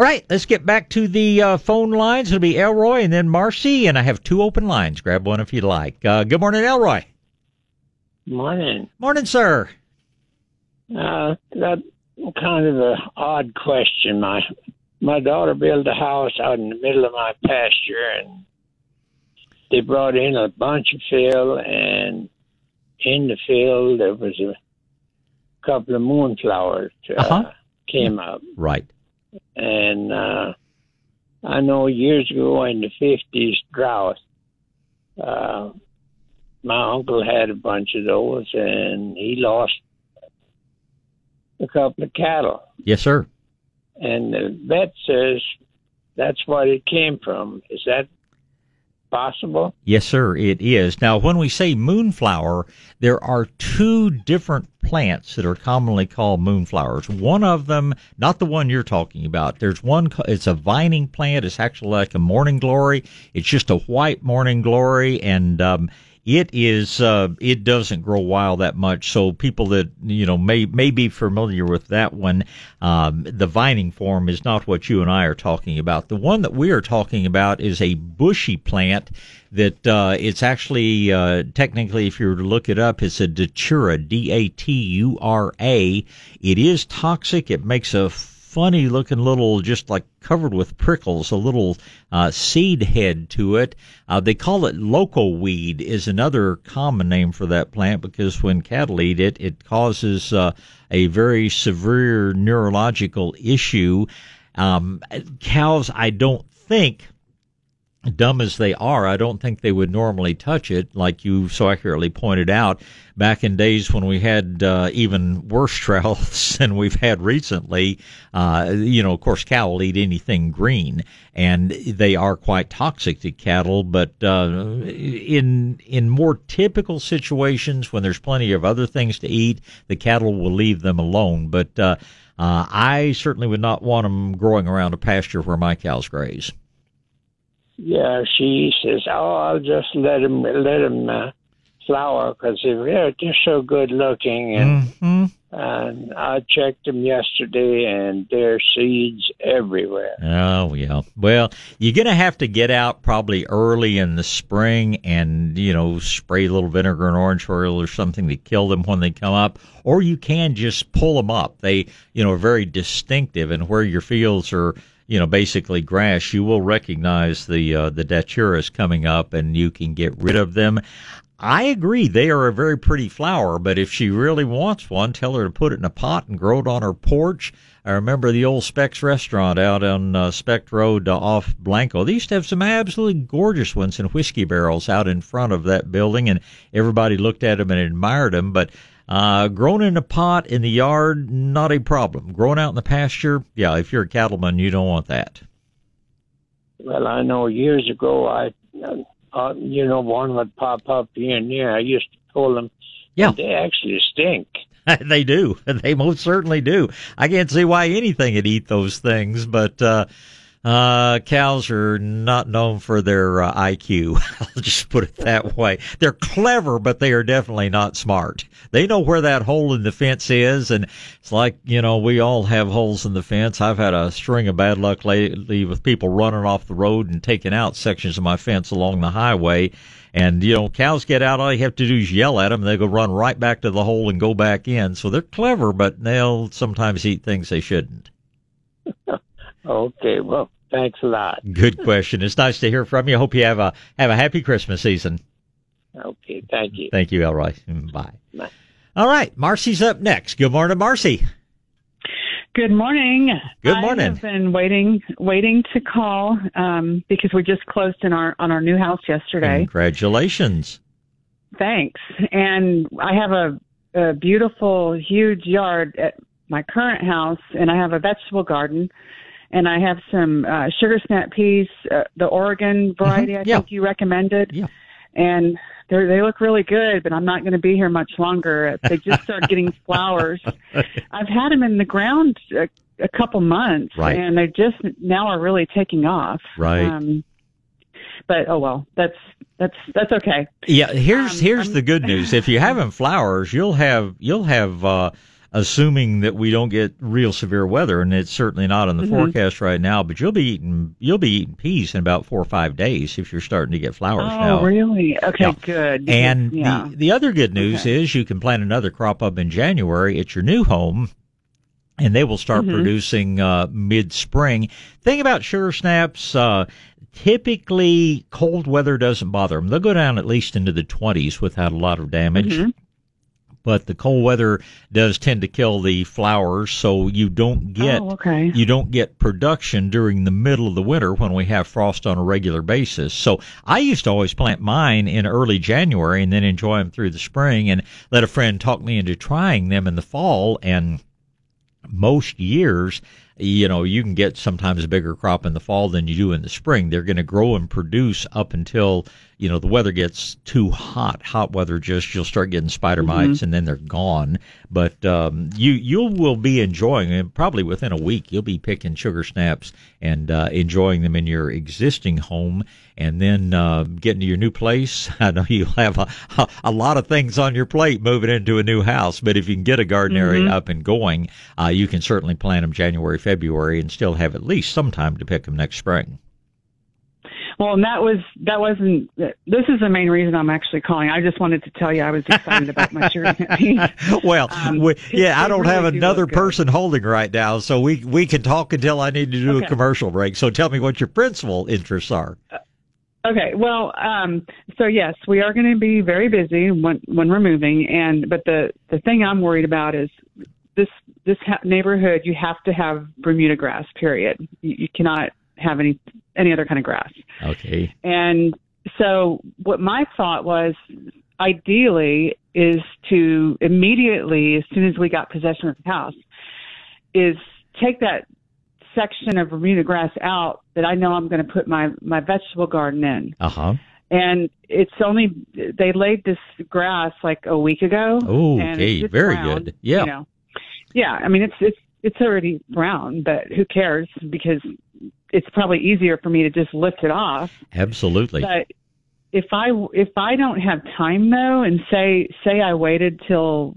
All right, let's get back to the phone lines. It'll be Elroy and then Marcy, and I have two open lines. Grab one if you'd like. Good morning, Elroy. Morning. Morning, sir. That's kind of an odd question. My daughter built a house out in the middle of my pasture, and they brought in a bunch of fill, and in the fill there was a couple of moonflowers came up. Right. And I know years ago in the 50s drought, my uncle had a bunch of those, and he lost a couple of cattle. Yes, sir. And the vet says that's what it came from. Is that possible? Yes, sir, it is. Now, when we say moonflower, there are two different plants that are commonly called moonflowers. One of them, not the one you're talking about, there's one, it's a vining plant. It's actually like a morning glory. It's just a white morning glory, and it doesn't grow wild that much. So people that, you know, may be familiar with that one, the vining form is not what you and I are talking about. The one that we are talking about is a bushy plant that, it's actually, technically, if you were to look it up, it's a Datura, D-A-T-U-R-A. It is toxic. It makes a funny looking little, just like covered with prickles, a little seed head to it. They call it loco weed is another common name for that plant, because when cattle eat it, it causes a very severe neurological issue. Cows, I don't think, dumb as they are, I don't think they would normally touch it, like you so accurately pointed out. Back in days when we had even worse droughts than we've had recently, you know, of course, cattle will eat anything green, and they are quite toxic to cattle. But in more typical situations, when there's plenty of other things to eat, the cattle will leave them alone. But I certainly would not want them growing around a pasture where my cows graze. Yeah, she says, "Oh, I'll just let them flower because they're just so good looking." And, and I checked them yesterday, and there's seeds everywhere. Oh yeah. Well, you're gonna have to get out probably early in the spring, and you know, spray a little vinegar and orange oil or something to kill them when they come up. Or you can just pull them up. They, you know, are very distinctive, and where your fields are, you know, basically grass, you will recognize the daturas coming up, and you can get rid of them. I agree, they are a very pretty flower, but if she really wants one, tell her to put it in a pot and grow it on her porch. I remember the old Speck's restaurant out on Speck Road off Blanco. They used to have some absolutely gorgeous ones in whiskey barrels out in front of that building, and everybody looked at them and admired them, but grown in a pot in the yard, not a problem. Grown out in the pasture, yeah, if you're a cattleman, you don't want that. Well, I know years ago, one would pop up here and there. I used to pull them. Yeah. They actually stink. They do. They most certainly do. I can't see why anything would eat those things, but cows are not known for their IQ. I'll just put it that way. They're clever, but they are definitely not smart. They know where that hole in the fence is, and it's like, you know, we all have holes in the fence. I've had a string of bad luck lately with people running off the road and taking out sections of my fence along the highway. And, you know, cows get out, all you have to do is yell at them, and they go run right back to the hole and go back in. So they're clever, but they'll sometimes eat things they shouldn't. Okay, well, thanks a lot. Good question. It's nice to hear from you. Hope you have a happy Christmas season. Okay, thank you. Thank you, Elroy. Bye. Bye. All right, Marcy's up next. Good morning, Marcy. Good morning. Good morning. I've been waiting to call because we just closed on our new house yesterday. Congratulations. Thanks. And I have a beautiful, huge yard at my current house, and I have a vegetable garden. And I have some sugar snap peas, the Oregon variety I think you recommended. Yeah. And they look really good, but I'm not going to be here much longer. They just started getting flowers. I've had them in the ground a couple months, right, and they just now are really taking off. Right. But, oh, well, that's okay. Yeah, here's the good news. If you haven't flowers, you'll have assuming that we don't get real severe weather, and it's certainly not on the forecast right now. But you'll be eating peas in about 4 or 5 days if you're starting to get flowers now. Oh, really? Okay, yeah. Good. And the other good news is you can plant another crop up in January at your new home, and they will start producing mid-spring. Thing about sugar snaps, typically cold weather doesn't bother them. They'll go down at least into the 20s without a lot of damage. Mm-hmm. But the cold weather does tend to kill the flowers, so you don't get production during the middle of the winter when we have frost on a regular basis. So I used to always plant mine in early January and then enjoy them through the spring, and let a friend talk me into trying them in the fall. And most years, you can get sometimes a bigger crop in the fall than you do in the spring. They're going to grow and produce up until, the weather gets too hot. Hot weather, you'll start getting spider mites and then they're gone. But you will be enjoying them. Probably within a week, you'll be picking sugar snaps and enjoying them in your existing home. And then getting to your new place, I know you'll have a lot of things on your plate moving into a new house. But if you can get a garden area up and going, you can certainly plant them January, February, and still have at least some time to pick them next spring. Well, and this is the main reason I'm actually calling. I just wanted to tell you I was excited about my sugar peas. Well, I don't have another person holding right now, so we can talk until I need to do a commercial break. So tell me what your principal interests are. Okay. Well, so yes, we are going to be very busy when we're moving, but the thing I'm worried about is this neighborhood. You have to have Bermuda grass. Period. You cannot have any other kind of grass. Okay. And so what my thought was, ideally, is to immediately, as soon as we got possession of the house, is take that section of Bermuda grass out that I know I'm going to put my vegetable garden in. Uh-huh. And it's only, they laid this grass like a week ago. Oh, okay. Very brown, good. Yeah. Yeah. I mean, it's already brown, but who cares, because it's probably easier for me to just lift it off. Absolutely. But if I don't have time, though, and say I waited till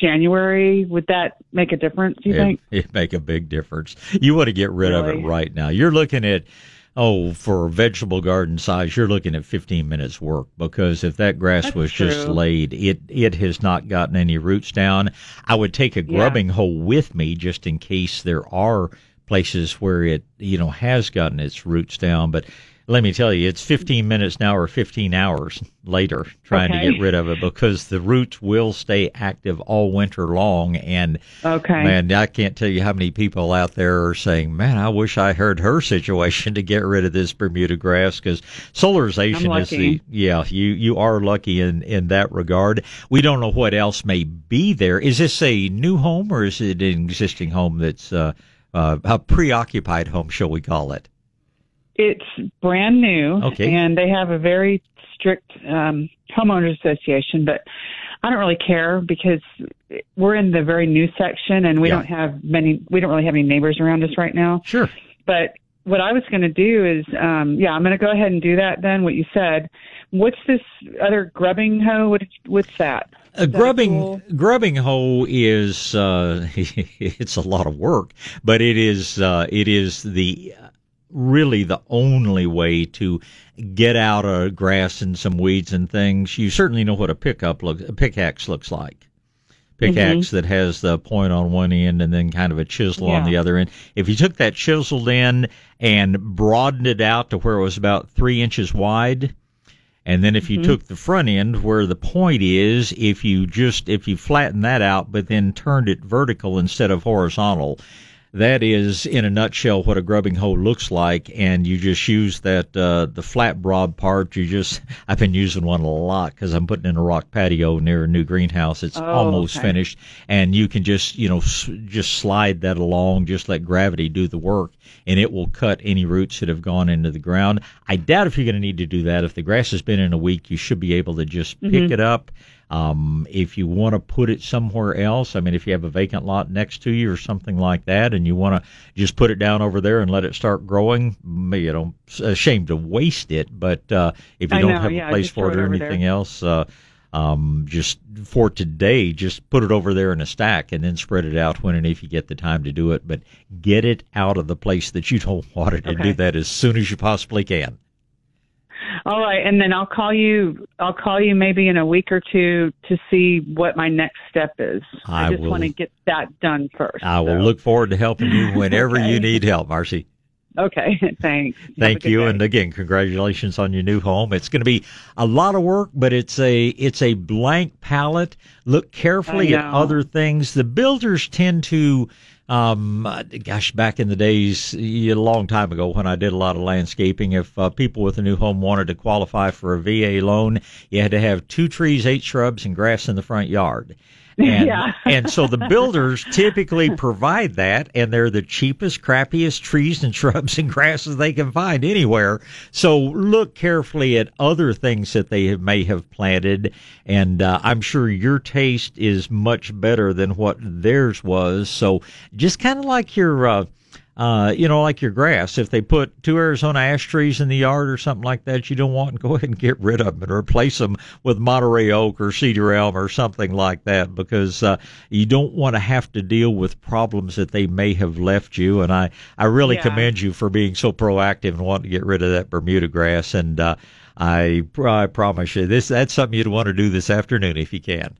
January, would that make a difference, do you think? It'd make a big difference. You want to get rid of it right now. You're looking at, for a vegetable garden size, you're looking at 15 minutes work, because if that grass just laid, it has not gotten any roots down. I would take a grubbing hoe with me just in case there are places where it, has gotten its roots down. But let me tell you, it's 15 minutes now or 15 hours later trying to get rid of it, because the roots will stay active all winter long. And, man, I can't tell you how many people out there are saying, man, I wish I heard her situation to get rid of this Bermuda grass, because solarization is you are lucky in that regard. We don't know what else may be there. Is this a new home, or is it an existing home that's a preoccupied home, shall we call it? It's brand new, and they have a very strict homeowners association, but I don't really care, because we're in the very new section, and we don't really have any neighbors around us right now. Sure. But what I was going to do is, I'm going to go ahead and do that then, what you said. What's this other grubbing hoe? What's that? A grubbing hoe is, it's a lot of work, but it is the really the only way to get out of grass and some weeds and things. You certainly know what a pickaxe looks like. Pickaxe that has the point on one end and then kind of a chisel on the other end. If you took that chiseled end and broadened it out to where it was about 3 inches wide, and then if you took the front end where the point is, if you flatten that out but then turned it vertical instead of horizontal, that is, in a nutshell, what a grubbing hoe looks like, and you just use that the flat broad part. I've been using one a lot because I'm putting in a rock patio near a new greenhouse. It's almost finished, and you can just just slide that along, just let gravity do the work, and it will cut any roots that have gone into the ground. I doubt if you're going to need to do that. If the grass has been in a week, you should be able to just pick it up. If you want to put it somewhere else, I mean, if you have a vacant lot next to you or something like that, and you want to just put it down over there and let it start growing, ashamed to waste it. But if you don't have a place for it or anything else, Just for today, just put it over there in a stack and then spread it out when and if you get the time to do it. But get it out of the place that you don't want it, and do that as soon as you possibly can. All right, and then I'll call you. I'll call you maybe in a week or two to see what my next step is. I just want to get that done first. I will look forward to helping you whenever you need help, Marcy. Okay, thanks. Thank you, and again, congratulations on your new home. It's going to be a lot of work, but it's a blank palette. Look carefully at other things. The builders tend to, back in the days, a long time ago when I did a lot of landscaping, if people with a new home wanted to qualify for a VA loan, you had to have 2 trees, 8 shrubs, and grass in the front yard. And so the builders typically provide that, and they're the cheapest, crappiest trees and shrubs and grasses they can find anywhere. So look carefully at other things that they may have planted, and I'm sure your taste is much better than what theirs was. So just kind of like your like your grass, if they put 2 Arizona ash trees in the yard or something like that you don't want, go ahead and get rid of them and replace them with Monterey oak or cedar elm or something like that, because you don't want to have to deal with problems that they may have left you. And I really commend you for being so proactive and wanting to get rid of that Bermuda grass. And I promise you, that's something you'd want to do this afternoon if you can.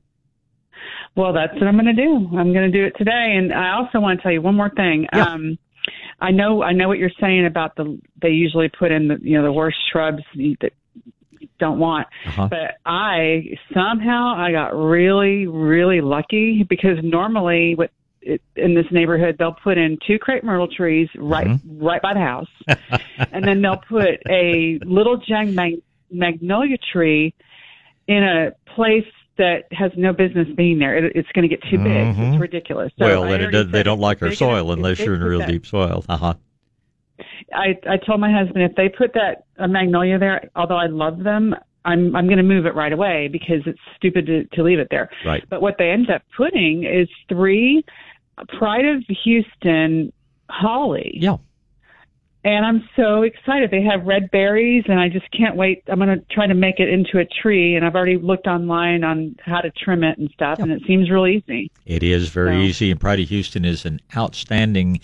Well, that's what I'm going to do. I'm going to do it today. And I also want to tell you one more thing. Yeah. I know what you're saying about they usually put in the worst shrubs that you don't want. Uh-huh. But I got really, really lucky, because normally in this neighborhood, they'll put in 2 crepe myrtle trees right by the house. And then they'll put a little young magnolia tree in a place that has no business being there. It's going to get too big. Mm-hmm. It's ridiculous. So they don't like our soil unless you're in real deep soil. Uh-huh. I told my husband, if they put that magnolia there, although I love them, I'm going to move it right away, because it's stupid to leave it there. Right. But what they end up putting is 3 Pride of Houston holly. Yeah. And I'm so excited. They have red berries, and I just can't wait. I'm going to try to make it into a tree, and I've already looked online on how to trim it and stuff, and it seems real easy. It is very easy, and Pride of Houston is an outstanding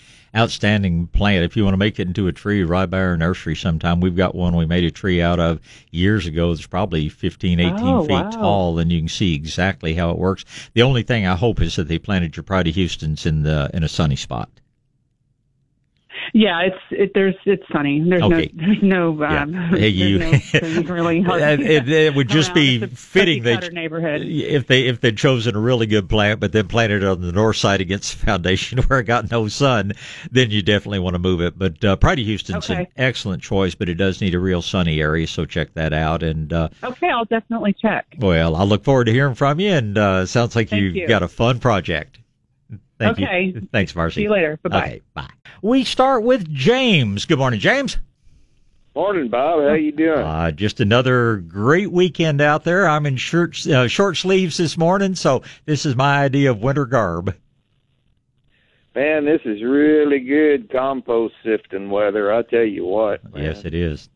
plant. If you want to make it into a tree, right by our nursery sometime. We've got one we made a tree out of years ago. It's probably 15, 18 feet tall, and you can see exactly how it works. The only thing I hope is that they planted your Pride of Houstons in a sunny spot. Yeah, it's sunny. There's no really hard. It would just be fitting that neighborhood if they'd chosen a really good plant, but then planted it on the north side against the foundation where it got no sun, then you definitely want to move it. But Pride of Houston's an excellent choice, but it does need a real sunny area, so check that out. And okay, I'll definitely check. Well, I look forward to hearing from you, and sounds like you've got a fun project. Thank you. Thanks, Marcy. See you later. Bye-bye. Okay, bye. We start with James. Good morning, James. Morning, Bob. How you doing? Just another great weekend out there. I'm in short sleeves this morning, so this is my idea of winter garb. Man, this is really good compost sifting weather. I tell you what, man. Yes, it is.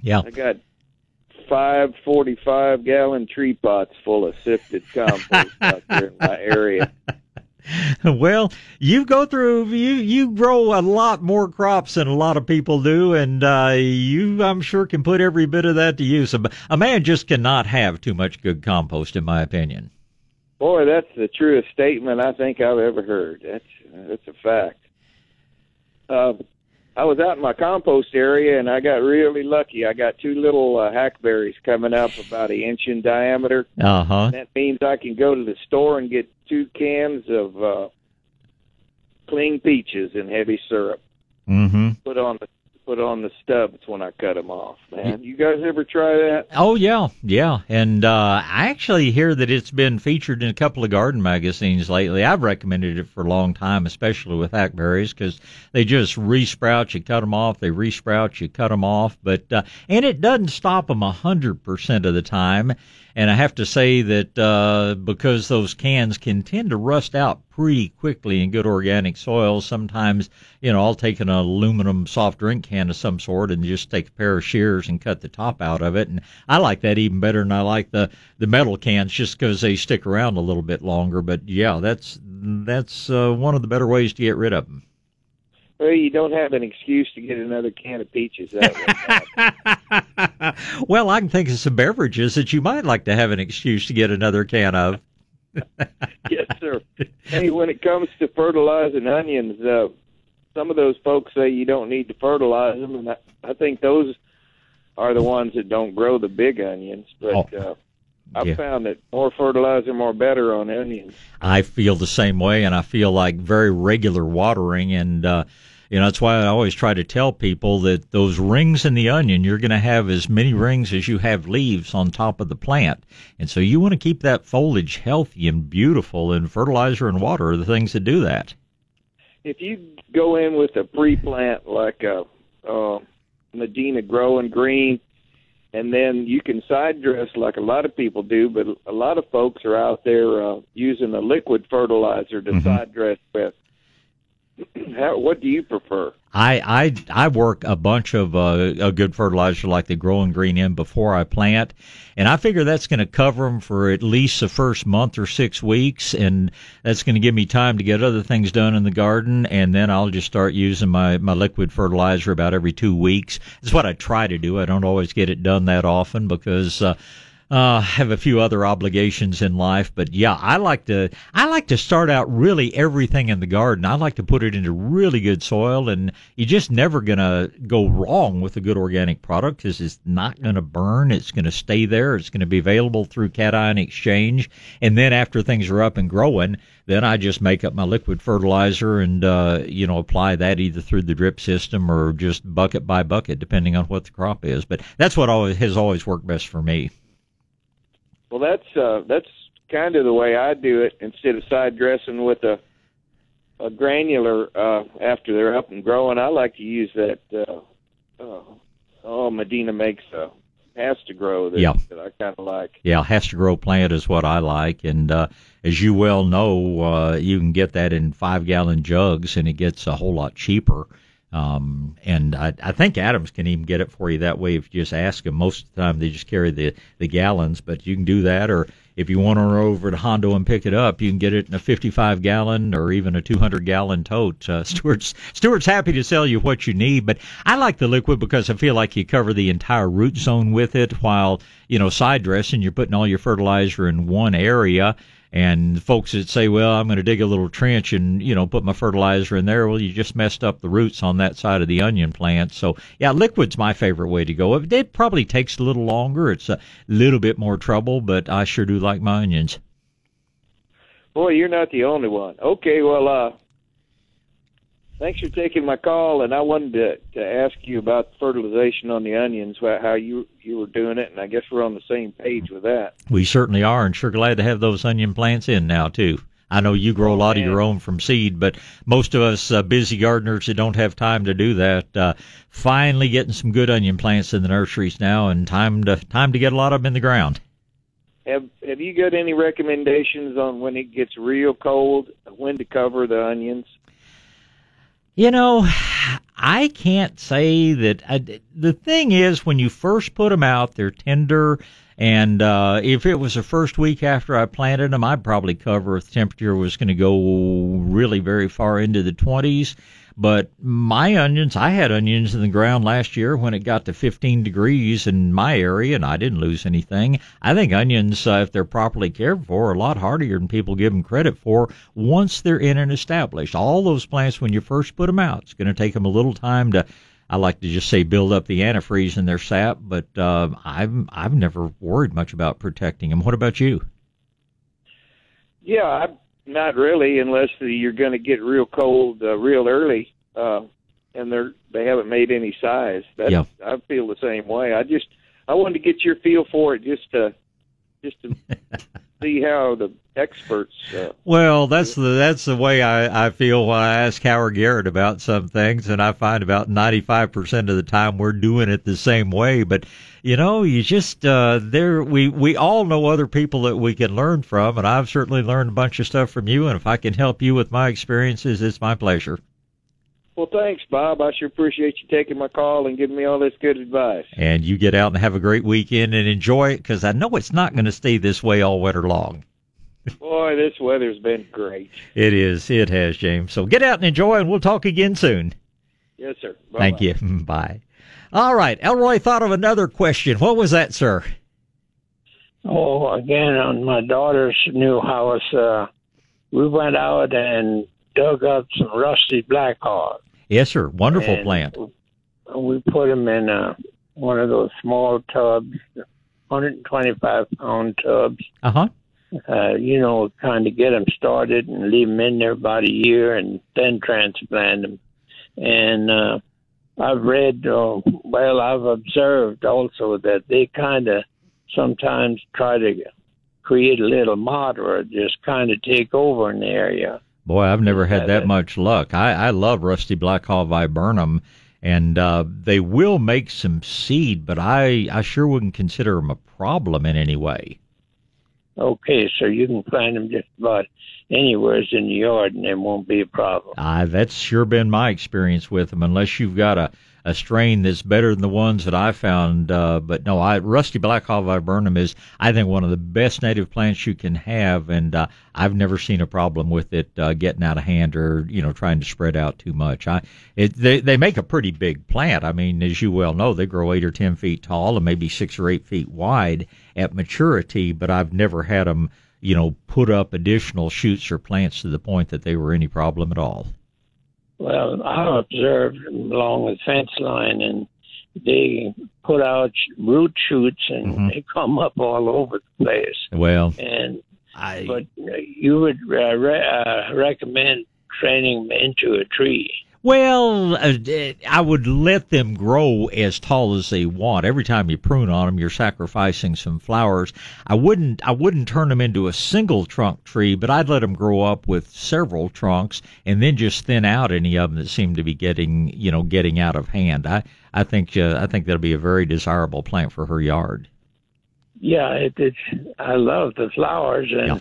Yeah. I got 5 45-gallon tree pots full of sifted compost out there in my area. Well, you grow a lot more crops than a lot of people do, and you, I'm sure, can put every bit of that to use. A man just cannot have too much good compost, in my opinion. Boy, that's the truest statement I think I've ever heard. That's a fact. I was out in my compost area, and I got really lucky. I got 2 little hackberries coming up about an inch in diameter. Uh-huh. That means I can go to the store and get 2 cans of cling peaches in heavy syrup. Mm-hmm. Put on the stubs when I cut them off, man. You guys ever try that? Oh, yeah. And I actually hear that it's been featured in a couple of garden magazines lately. I've recommended it for a long time, especially with hackberries, because they just resprout, you cut them off, they resprout, you cut them off. But and it doesn't stop them 100% of the time. And I have to say that because those cans can tend to rust out pretty quickly in good organic soil, sometimes, I'll take an aluminum soft drink can can of some sort and just take a pair of shears and cut the top out of it. And I like that even better than I like the metal cans, just because they stick around a little bit longer. But, yeah, that's one of the better ways to get rid of them. Well, you don't have an excuse to get another can of peaches that way. Well, I can think of some beverages that you might like to have an excuse to get another can of. Yes, sir. Hey, when it comes to fertilizing onions, some of those folks say you don't need to fertilize them, and I think those are the ones that don't grow the big onions. But I've found that more fertilizer, more better on onions. I feel the same way, and I feel like very regular watering, and that's why I always try to tell people that those rings in the onion, you're going to have as many rings as you have leaves on top of the plant. And so you want to keep that foliage healthy and beautiful, and fertilizer and water are the things that do that. If you go in with a pre-plant like a Medina Grow and Green, and then you can side dress like a lot of people do, but a lot of folks are out there using a liquid fertilizer to side dress with. What do you prefer? I work a bunch of a good fertilizer like the Grow and Green in before I plant, and I figure that's going to cover them for at least the first month or 6 weeks, and that's going to give me time to get other things done in the garden, and then I'll just start using my liquid fertilizer about every 2 weeks. That's what I try to do. I don't always get it done that often because have a few other obligations in life, but yeah, I like to start out really everything in the garden. I like to put it into really good soil, and you're just never gonna go wrong with a good organic product because it's not gonna burn. It's gonna stay there. It's gonna be available through Cation Exchange, and then after things are up and growing, then I just make up my liquid fertilizer and apply that either through the drip system or just bucket by bucket, depending on what the crop is. But that's what has always worked best for me. Well, that's kind of the way I do it. Instead of side dressing with a granular after they're up and growing, I like to use that. Medina makes a Has-to-Grow that I kind of like. Yeah, Has-to-Grow plant is what I like, and as you well know, you can get that in 5-gallon jugs, and it gets a whole lot cheaper. And I think Adams can even get it for you that way if you just ask them. Most of the time they just carry the gallons, but you can do that. Or if you want to run over to Hondo and pick it up, you can get it in a 55-gallon or even a 200-gallon tote. Stuart's happy to sell you what you need, but I like the liquid because I feel like you cover the entire root zone with it while, side dressing, you're putting all your fertilizer in one area. And folks that say, well, I'm going to dig a little trench and, put my fertilizer in there. Well, you just messed up the roots on that side of the onion plant. So, yeah, liquid's my favorite way to go. It probably takes a little longer. It's a little bit more trouble, but I sure do like my onions. Boy, you're not the only one. Okay, well, thanks for taking my call. And I wanted to ask you about fertilization on the onions, how you were doing it. And I guess we're on the same page with that. We certainly are, and sure glad to have those onion plants in now, too. I know you grow a lot of your own from seed, but most of us busy gardeners that don't have time to do that, finally getting some good onion plants in the nurseries now, and time to get a lot of them in the ground. Have you got any recommendations on when it gets real cold, when to cover the onions? I can't say that. The thing is, when you first put them out, they're tender, and if it was the first week after I planted them, I'd probably cover if the temperature was going to go really very far into the 20s. But my onions, I had onions in the ground last year when it got to 15 degrees in my area, and I didn't lose anything. I think onions, if they're properly cared for, are a lot hardier than people give them credit for once they're in and established. All those plants, when you first put them out, it's going to take them a little time to, I like to just say, build up the antifreeze in their sap, but I've never worried much about protecting them. What about you? Yeah, not really, unless you're going to get real cold real early, and they haven't made any size. I feel the same way. I wanted to get your feel for it just to see how the experts. Well, that's the way I feel when I ask Howard Garrett about some things, and I find about 95% of the time we're doing it the same way. But you just we all know other people that we can learn from, and I've certainly learned a bunch of stuff from you. And if I can help you with my experiences, it's my pleasure. Well, thanks, Bob. I sure appreciate you taking my call and giving me all this good advice. And you get out and have a great weekend and enjoy it, because I know it's not going to stay this way all winter long. Boy, this weather's been great. It is. It has, James. So get out and enjoy, and we'll talk again soon. Yes, sir. Bye-bye. Thank you. Bye. All right. Elroy thought of another question. What was that, sir? Oh, again, on my daughter's new house, we went out and dug up some Rusty Blackhaw. Yes, sir. Wonderful plant. We put them in one of those small tubs, 125-pound tubs. Uh-huh. You know, kind of get them started and leave them in there about a year and then transplant them. And I've observed also that they kind of sometimes try to create a little moth or just kind of take over an area. Boy, I've never had that much luck. I love Rusty Blackhaw Viburnum, and they will make some seed, but I sure wouldn't consider them a problem in any way. Okay, so you can find them just about anywhere in the yard, and it won't be a problem. That's sure been my experience with them, unless you've got a strain that's better than the ones that I found. But no, Rusty Blackhaw Viburnum is, I think, one of the best native plants you can have, and I've never seen a problem with it getting out of hand or trying to spread out too much. They make a pretty big plant. I mean, as you well know, they grow 8 or 10 feet tall and maybe 6 or 8 feet wide at maturity. But I've never had them put up additional shoots or plants to the point that they were any problem at all. Well, I observed along the fence line, and they put out root shoots, and they come up all over the place. Well, but you would recommend training them into a tree. Well, I would let them grow as tall as they want. Every time you prune on them, you're sacrificing some flowers. I wouldn't turn them into a single trunk tree, but I'd let them grow up with several trunks and then just thin out any of them that seem to be getting out of hand. I think that'll be a very desirable plant for her yard. Yeah, it's I love the flowers and. Yeah.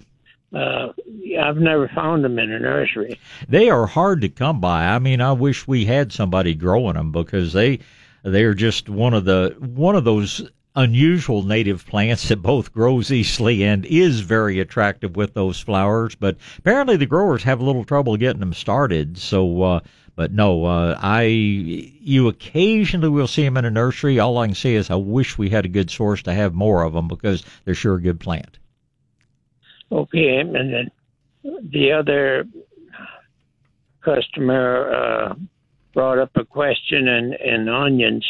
I've never found them in a nursery. They are hard to come by. I mean, I wish we had somebody growing them because they are just one of those unusual native plants that both grows easily and is very attractive with those flowers. But apparently, the growers have a little trouble getting them started. So, you occasionally will see them in a nursery. All I can say is I wish we had a good source to have more of them because they're sure a good plant. Okay, and then the other customer brought up a question in onions.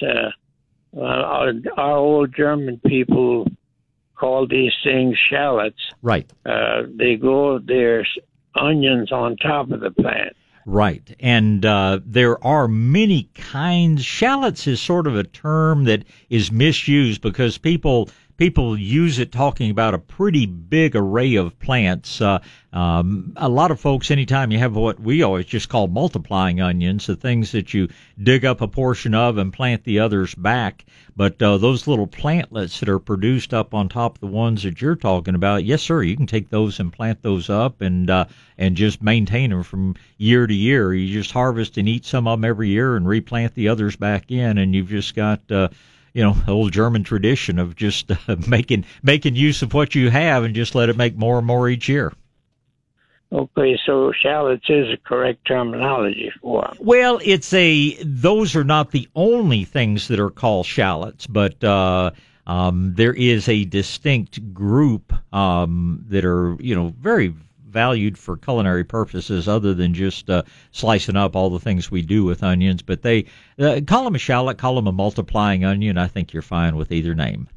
Our old German people call these things shallots. Right. They grow their onions on top of the plant. Right, and there are many kinds. Shallots is sort of a term that is misused because people use it talking about a pretty big array of plants. A lot of folks, anytime you have what we always just call multiplying onions, the things that you dig up a portion of and plant the others back, but those little plantlets that are produced up on top of the ones that you're talking about, yes, sir, you can take those and plant those up and just maintain them from year to year. You just harvest and eat some of them every year and replant the others back in, and you've just got... old German tradition of just making use of what you have and just let it make more and more each year. Okay, so shallots is a correct terminology for them. Well, those are not the only things that are called shallots, but there is a distinct group that are, very valued for culinary purposes other than just slicing up all the things we do with onions. But they call them a shallot, call them a multiplying onion. I think you're fine with either name.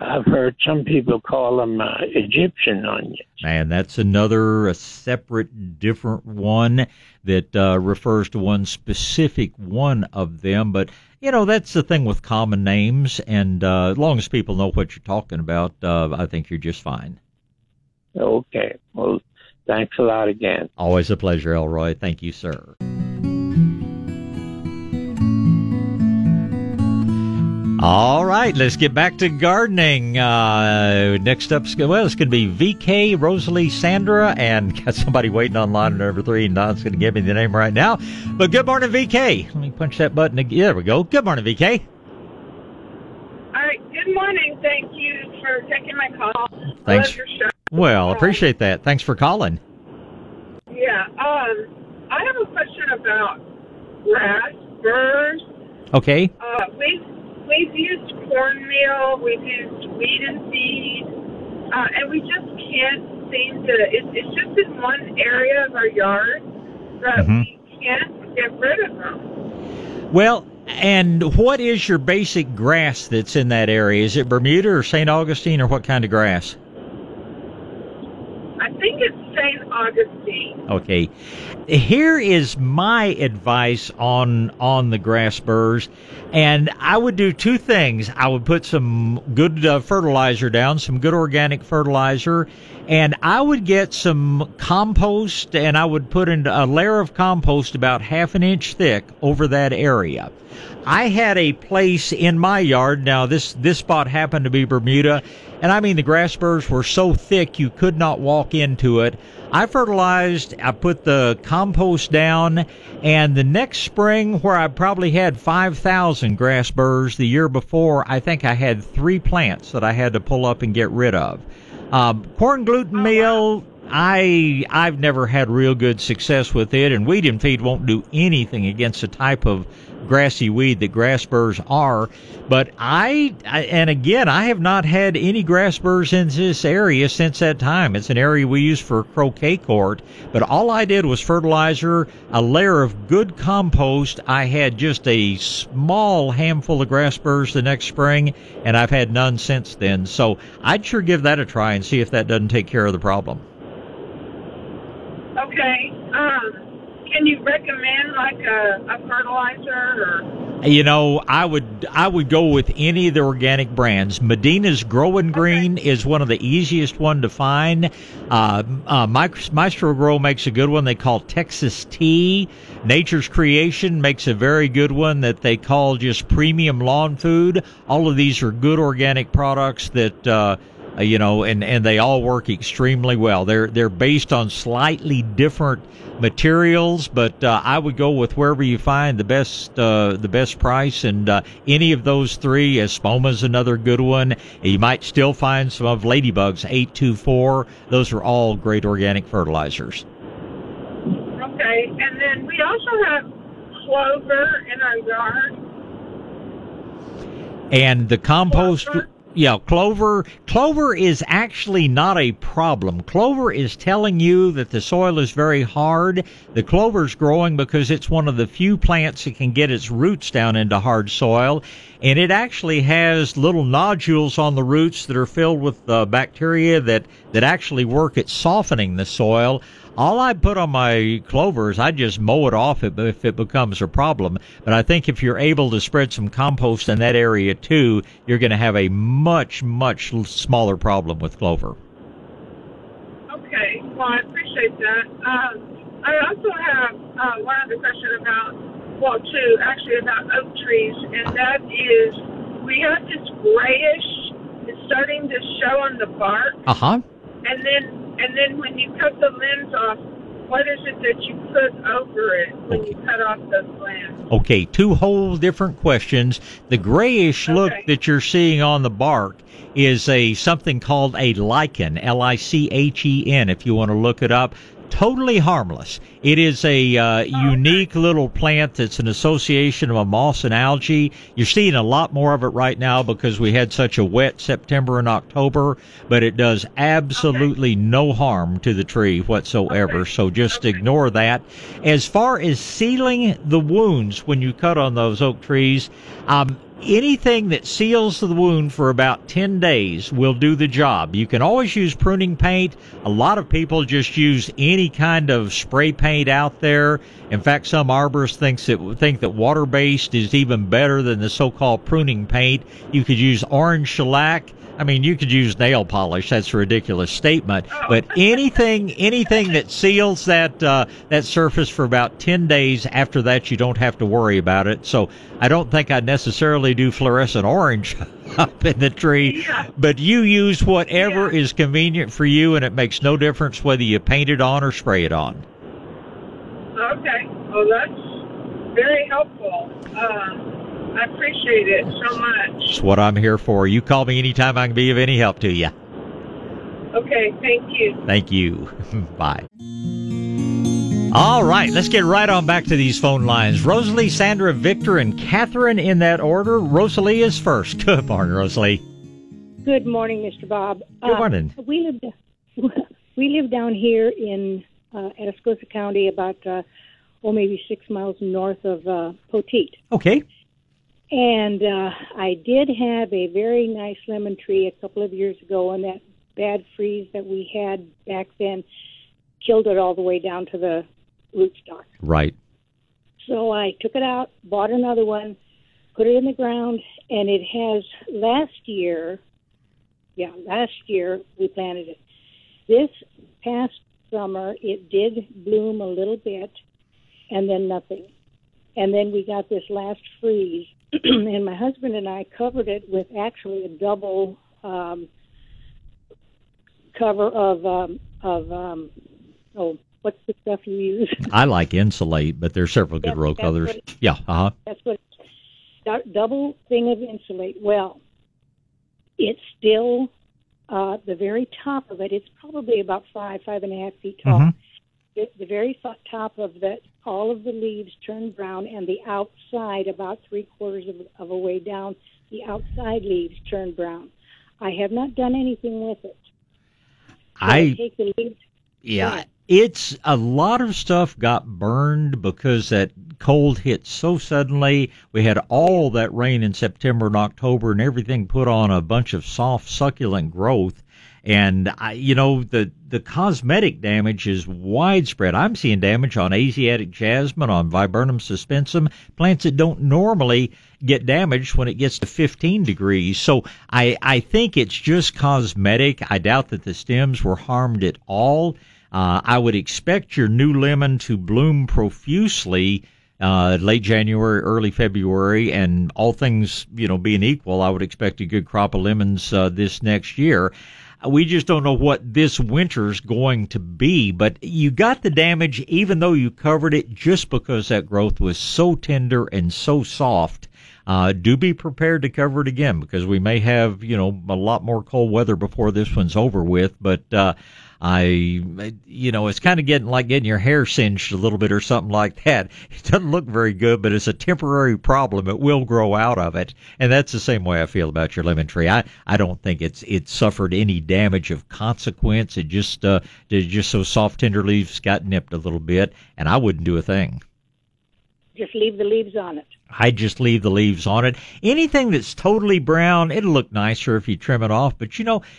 I've heard some people call them Egyptian onions. Man, that's a separate, different one that refers to one specific one of them. But, that's the thing with common names. And as long as people know what you're talking about, I think you're just fine. Okay. Well, thanks a lot again. Always a pleasure, Elroy. Thank you, sir. All right, let's get back to gardening. Next up, well, it's going to be VK, Rosalie, Sandra, and got somebody waiting online at number 3, and Don's going to give me the name right now. But good morning, VK. Let me punch that button again. There we go. Good morning, VK. All right, good morning. Thank you for taking my call. Thanks. I love your show. Well, appreciate that. Thanks for calling. Yeah, I have a question about grass, burrs. Okay. We've used cornmeal, we've used weed and seed, and we just can't seem to, it's just in one area of our yard that we can't get rid of them. Well, and what is your basic grass that's in that area? Is it Bermuda or St. Augustine or what kind of grass? I think it's St. Augustine. Okay. Here is my advice on the grass burrs, and I would do two things. I would put some good fertilizer down, some good organic fertilizer, and I would get some compost, and I would put in a layer of compost about half an inch thick over that area. I had a place in my yard. Now, this spot happened to be Bermuda, and I mean the grass burrs were so thick you could not walk into it. I fertilized, I put the compost down, and the next spring where I probably had 5,000 grass burrs, the year before I think I had 3 plants that I had to pull up and get rid of. Corn gluten meal, I've never had real good success with it, and weed and feed won't do anything against the type of grassy weed that grass burrs are. But I have not had any grass burrs in this area since that time. It's an area we use for croquet court, but all I did was fertilizer, a layer of good compost. I had just a small handful of grass burrs the next spring, and I've had none since then. So I'd sure give that a try and see if that doesn't take care of the problem. Okay. Can you recommend like a fertilizer or? You know, I would go with any of the organic brands. Medina's Grow and Green is one of the easiest one to find. Maestro Grow makes a good one they call Texas Tea. Nature's Creation makes a very good one that they call just Premium Lawn Food. All of these are good organic products that and they all work extremely well. They're based on slightly different materials, but I would go with wherever you find the best price. And any of those three, Espoma's another good one. You might still find some of Ladybug's 824. Those are all great organic fertilizers. Okay, and then we also have clover in our yard. And the compost. Clover. Yeah, clover is actually not a problem. Clover is telling you that the soil is very hard. The clover's growing because it's one of the few plants that can get its roots down into hard soil, and it actually has little nodules on the roots that are filled with bacteria that actually work at softening the soil. All I put on my clover is I just mow it off if it becomes a problem. But I think if you're able to spread some compost in that area too, you're going to have a much, much smaller problem with clover. Okay. Well, I appreciate that. I also have one other question about oak trees. And that is, we have this grayish, it's starting to show on the bark. Uh-huh. And then when you cut the limbs off, what is it that you put over it when you cut off those limbs? Okay, 2 whole different questions. The grayish look that you're seeing on the bark is something called a lichen, L-I-C-H-E-N, if you want to look it up. Totally harmless. It is a unique little plant that's an association of a moss and algae. You're seeing a lot more of it right now because we had such a wet September and October, but it does absolutely no harm to the tree whatsoever, so just ignore that. As far as sealing the wounds when you cut on those oak trees, anything that seals the wound for about 10 days will do the job. You can always use pruning paint. A lot of people just use any kind of spray paint out there. In fact, some arborists think that water-based is even better than the so-called pruning paint. You could use orange shellac. I mean, you could use nail polish. That's a ridiculous statement. Oh. But anything that seals that surface for about 10 days, after that, you don't have to worry about it. So I don't think I'd necessarily do fluorescent orange up in the tree. Yeah. But you use whatever is convenient for you, and it makes no difference whether you paint it on or spray it on. Okay. Well, that's very helpful. I appreciate it so much. It's what I'm here for. You call me anytime I can be of any help to you. Okay, thank you. Thank you. Bye. All right, let's get right on back to these phone lines. Rosalie, Sandra, Victor, and Catherine in that order. Rosalie is first. Good morning, Rosalie. Good morning, Mr. Bob. Good morning. We live down here in Atascosa County, about maybe 6 miles north of Poteet. Okay. And I did have a very nice lemon tree a couple of years ago, and that bad freeze that we had back then killed it all the way down to the rootstock. Right. So I took it out, bought another one, put it in the ground, and it has last year we planted it. This past summer it did bloom a little bit, and then nothing. And then we got this last freeze. And my husband and I covered it with actually a double cover of what's the stuff you use? I like Insulate, but there's several good row colors. Yeah, uh-huh. That's what double thing of Insulate. Well, it's still the very top of it. It's probably about 5.5 feet tall. Mm-hmm. The very top of that, all of the leaves turn brown, and the outside, about three-quarters of a way down, the outside leaves turn brown. I have not done anything with it. I take the leaves. Yeah, it's a lot of stuff got burned because that cold hit so suddenly. We had all that rain in September and October, and everything put on a bunch of soft, succulent growth. And, the cosmetic damage is widespread. I'm seeing damage on Asiatic jasmine, on Viburnum suspensum, plants that don't normally get damaged when it gets to 15 degrees. So I think it's just cosmetic. I doubt that the stems were harmed at all. I would expect your new lemon to bloom profusely late January, early February, and all things, being equal, I would expect a good crop of lemons this next year. We just don't know what this winter's going to be, but you got the damage even though you covered it, just because that growth was so tender and so soft. Do be prepared to cover it again, because we may have, a lot more cold weather before this one's over with, but, it's kind of getting your hair singed a little bit or something like that. It doesn't look very good, but it's a temporary problem. It will grow out of it. And that's the same way I feel about your lemon tree. I don't think it suffered any damage of consequence. It just so soft, tender leaves got nipped a little bit, and I wouldn't do a thing. Just leave the leaves on it. I just leave the leaves on it. Anything that's totally brown, it'll look nicer if you trim it off. But,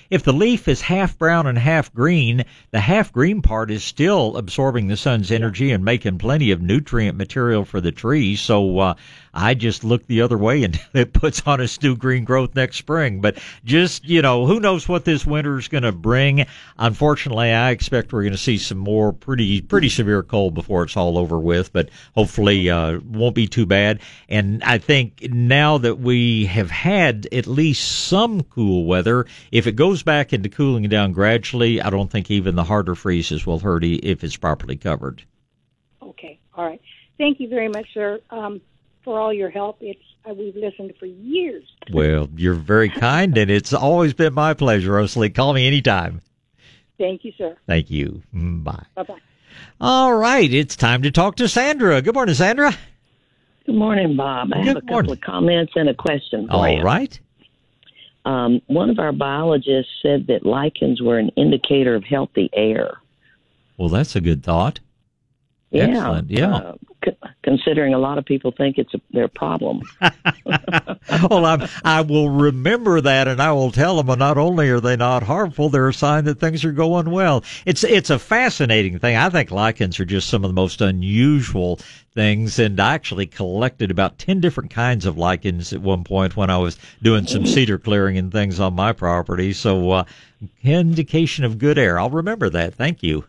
if the leaf is half brown and half green, the half green part is still absorbing the sun's energy and making plenty of nutrient material for the tree. So I just look the other way until it puts on its new green growth next spring. But just, who knows what this winter is going to bring. Unfortunately, I expect we're going to see some more pretty severe cold before it's all over with. But hopefully won't be too bad. And I think now that we have had at least some cool weather, if it goes back into cooling down gradually, I don't think even the harder freezes will hurt if it's properly covered. Okay. All right. Thank you very much, sir, for all your help. We've listened for years. Well, you're very kind, and it's always been my pleasure, Rosalie. Call me anytime. Thank you, sir. Thank you. Bye. Bye-bye. All right. It's time to talk to Sandra. Good morning, Sandra. Good morning, Bob. I have a couple of comments and a question for you. All right. One of our biologists said that lichens were an indicator of healthy air. Well, that's a good thought. Yeah. Excellent. Yeah. Considering a lot of people think it's their problem. Well, I will remember that, and I will tell them, not only are they not harmful, they're a sign that things are going well. It's a fascinating thing. I think lichens are just some of the most unusual things, and I actually collected about 10 different kinds of lichens at one point when I was doing some cedar clearing and things on my property. So indication of good air. I'll remember that. Thank you.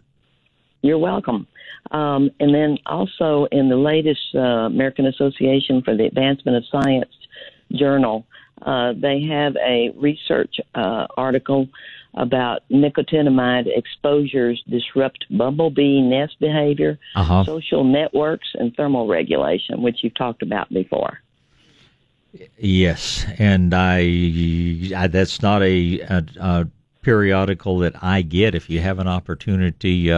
You're welcome. And then also in the latest American Association for the Advancement of Science journal, they have a research article about nicotinamide exposures disrupt bumblebee nest behavior, social networks, and thermal regulation, which you've talked about before. Yes, and I that's not a periodical that I get. If you have an opportunity,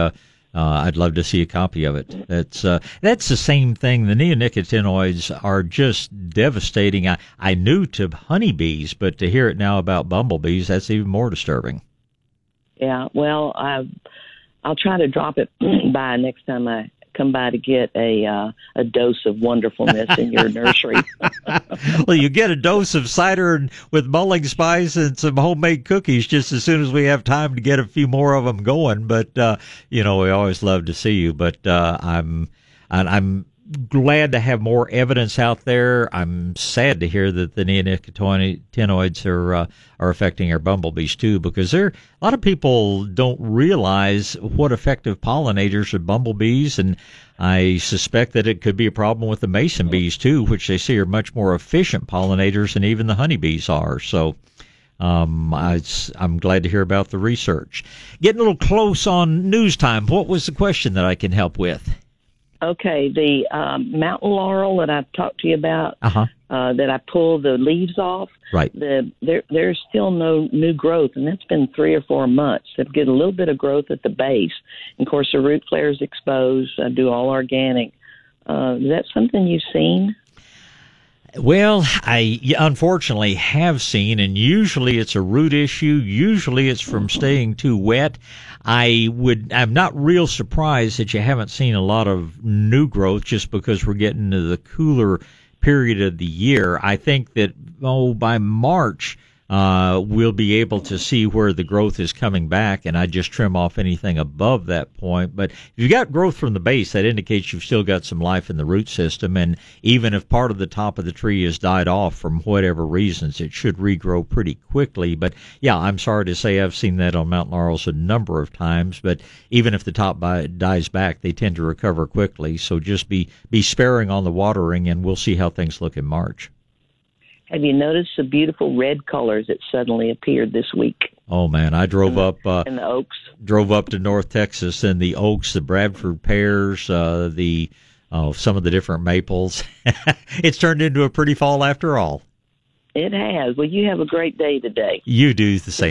I'd love to see a copy of it. That's the same thing. The neonicotinoids are just devastating. I knew to honeybees, but to hear it now about bumblebees, that's even more disturbing. Yeah, well, I'll try to drop it by next time I come by to get a dose of wonderfulness in your nursery. Well, you get a dose of cider with mulling spice and some homemade cookies just as soon as we have time to get a few more of them going. But we always love to see you. But I'm glad to have more evidence out there. I'm sad to hear that the neonicotinoids are affecting our bumblebees too, because a lot of people don't realize what effective pollinators are bumblebees, and I suspect that it could be a problem with the mason bees too, which they see are much more efficient pollinators than even the honeybees are. So I'm glad to hear about the research. Getting a little close on news time. What was the question that I can help with? Okay, the mountain laurel that I talked to you about, that I pulled the leaves off, right. There's still no new growth, and that's been 3 or 4 months. They've got a little bit of growth at the base. And of course, the root flare is exposed. I do all organic. Is that something you've seen? Well, I unfortunately have seen, and usually it's a root issue. Usually it's from staying too wet. I'm not real surprised that you haven't seen a lot of new growth just because we're getting to the cooler period of the year. I think that, by March, we'll be able to see where the growth is coming back, and I just trim off anything above that point. But if you've got growth from the base, that indicates you've still got some life in the root system, and even if part of the top of the tree has died off from whatever reasons, it should regrow pretty quickly. But yeah, I'm sorry to say I've seen that on mountain laurels a number of times, but even if the top dies back, they tend to recover quickly. So just be sparing on the watering, and we'll see how things look in March. Have you noticed the beautiful red colors that suddenly appeared this week? Oh, man, I drove up to North Texas, and the oaks, the Bradford pears, some of the different maples. It's turned into a pretty fall after all. It has. Well, you have a great day today. You do the same.